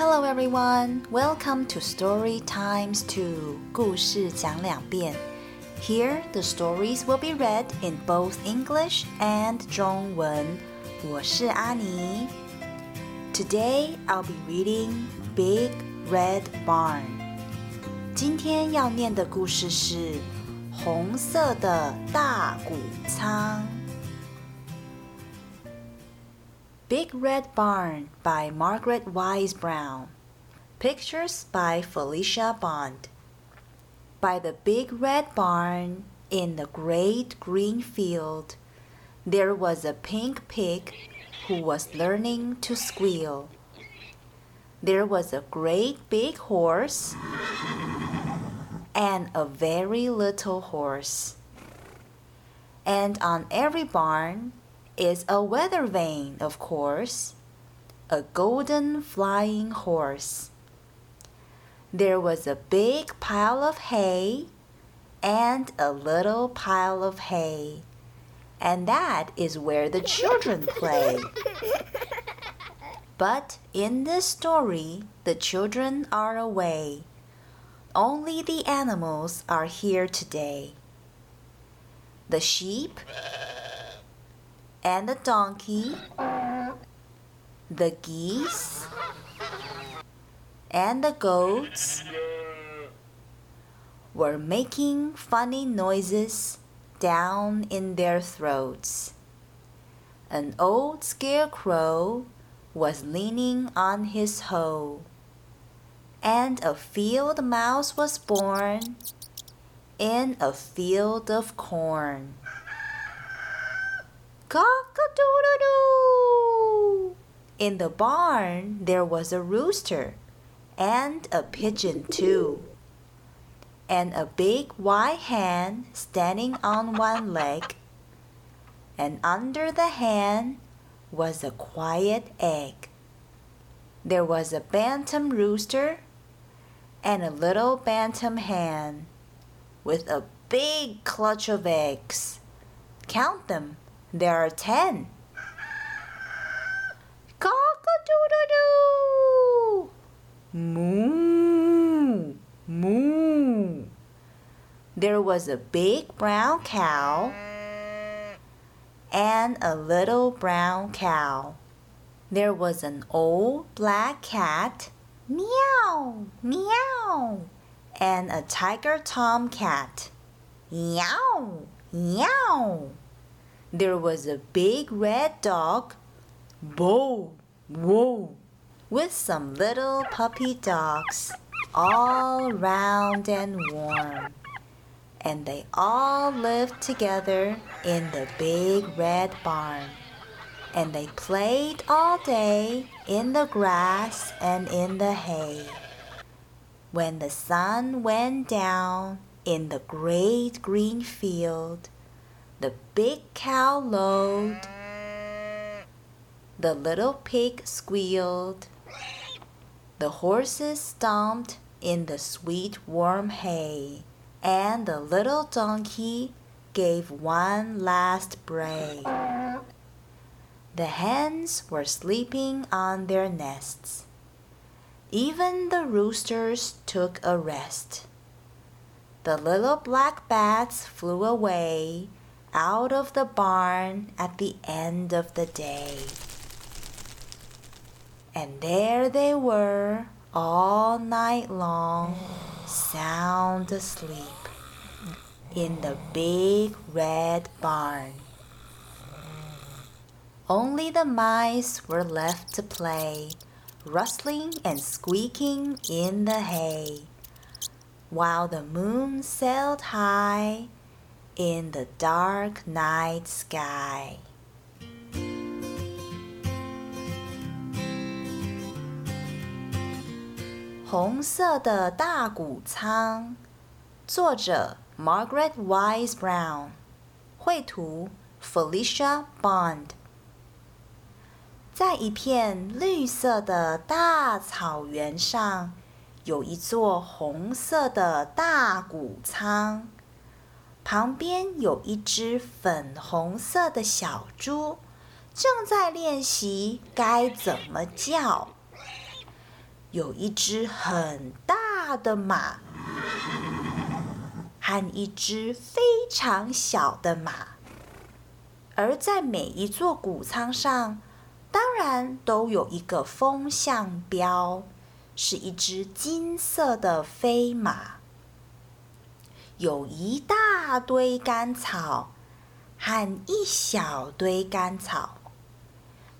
Hello everyone, welcome to Story Times 2, 故事讲两遍。Here, the stories will be read in both English and 中文。我是阿妮。Today, I'll be reading Big Red Barn. 今天要念的故事是红色的大谷仓。Big Red Barn by Margaret Wise Brown. Pictures by Felicia Bond. By the big red barn in the great green field, there was a pink pig who was learning to squeal. There was a great big horse and a very little horse. And on every barn,is a weather vane, of course, a golden flying horse. There was a big pile of hay and a little pile of hay, and that is where the children play. But in this story, the children are away. Only the animals are here today. The sheep,and the donkey, the geese, and the goats were making funny noises down in their throats. An old scarecrow was leaning on his hoe, and a field mouse was born in a field of corn.Cock-a-doodle-doo! In the barn, there was a rooster, and a pigeon too, and a big white hen standing on one leg, and under the hen was a quiet egg. There was a bantam rooster and a little bantam hen with a big clutch of eggs. Count them.There are 10. Cock-a-doodle-doo! Moo, moo. There was a big brown cow and a little brown cow. There was an old black cat, meow, meow, and a tiger tomcat, meow, meow.There was a big red dog, bo, wo, with some little puppy dogs, all round and warm. And they all lived together in the big red barn. And they played all day in the grass and in the hay. When the sun went down in the great green field,The big cow lowed, the little pig squealed, the horses stomped in the sweet warm hay, and the little donkey gave one last bray. The hens were sleeping on their nests. Even the roosters took a rest. The little black bats flew away,out of the barn at the end of the day. And there they were all night long, sound asleep in the big red barn. Only the mice were left to play, rustling and squeaking in the hay, while the moon sailed high,In the dark night sky.《红色的大谷仓》作者 Margaret Wise Brown 绘图 Felicia Bond 在一片绿色的大草原上，有一座红色的大谷仓旁边有一只粉红色的小猪，正在练习该怎么叫。有一只很大的马和一只非常小的马，而在每一座谷仓上，当然都有一个风向标，是一只金色的飞马。有一大堆干草和一小堆干草，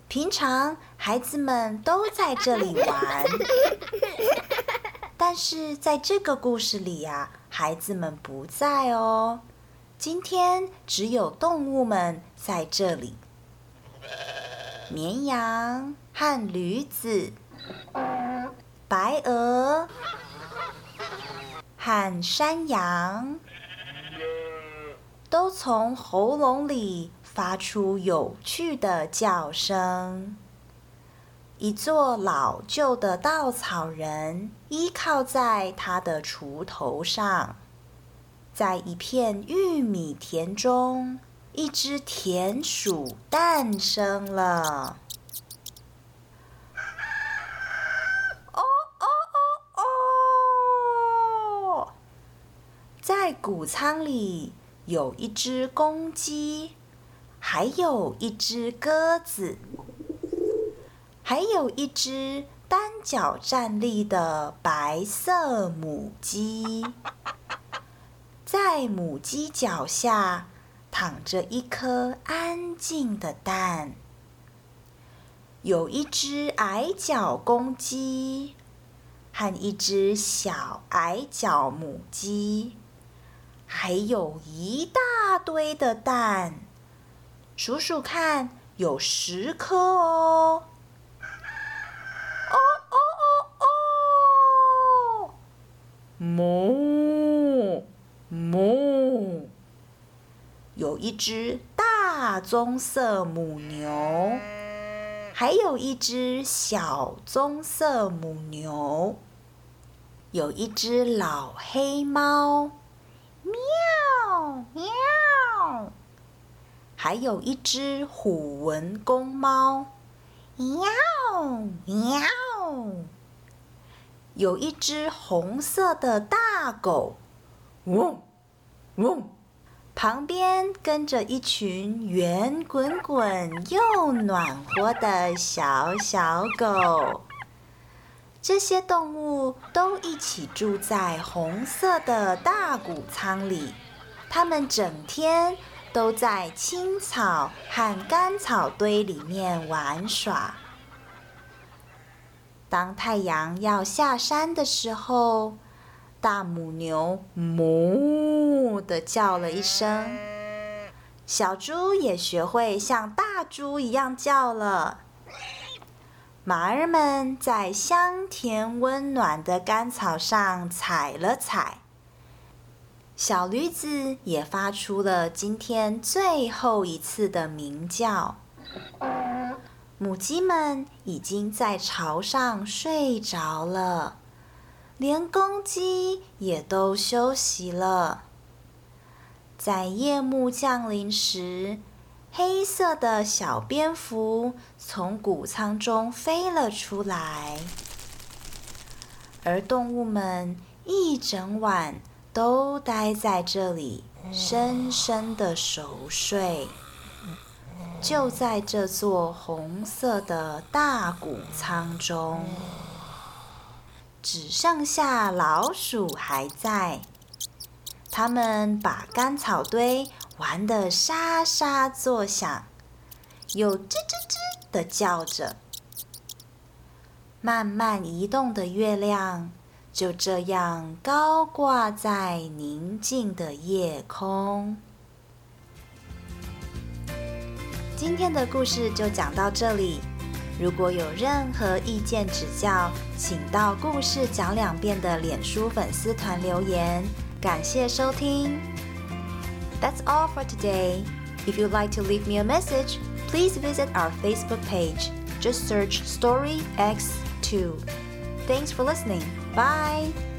平常孩子们都在这里玩，但是在这个故事里啊，孩子们不在哦。今天只有动物们在这里，绵羊和驴子，白鹅和山羊，都从喉咙里发出有趣的叫声。一座老旧的稻草人依靠在他的锄头上，在一片玉米田中，一只田鼠诞生了。哦哦哦哦！在谷仓里有一只公鸡，还有一只鸽子，还有一只单脚站立的白色母鸡。在母鸡脚下躺着一颗安静的蛋。有一只矮脚公鸡和一只小矮脚母鸡，还有一大堆的蛋。数数看，有10颗哦！哦哦哦哦！哞哞！有一只大棕色母牛，还有一只小棕色母牛，有一只老黑猫，喵喵！还有一只虎纹公猫，喵喵！有一只红色的大狗，汪汪！旁边跟着一群圆滚滚又暖和的小小狗。这些动物都一起住在红色的大谷仓里，它们整天都在青草和干草堆里面玩耍。当太阳要下山的时候，大母牛哞地叫了一声，小猪也学会像大猪一样叫了。马儿们在香甜温暖的干草上踩了踩，小驴子也发出了今天最后一次的鸣叫。母鸡们已经在巢上睡着了，连公鸡也都休息了。在夜幕降临时，黑色的小蝙蝠从谷仓中飞了出来，而动物们一整晚都待在这里，深深的熟睡。就在这座红色的大谷仓中，只剩下老鼠还在。它们把干草堆玩得沙沙作响，又吱吱吱地叫着。慢慢移动的月亮就这样高挂在宁静的夜空。今天的故事就讲到这里，如果有任何意见指教，请到故事讲两遍的脸书粉丝团留言。感谢收听。 That's all for today. If you'd like to leave me a message, please visit our Facebook page. Just search Story X2. Thanks for listening. Bye!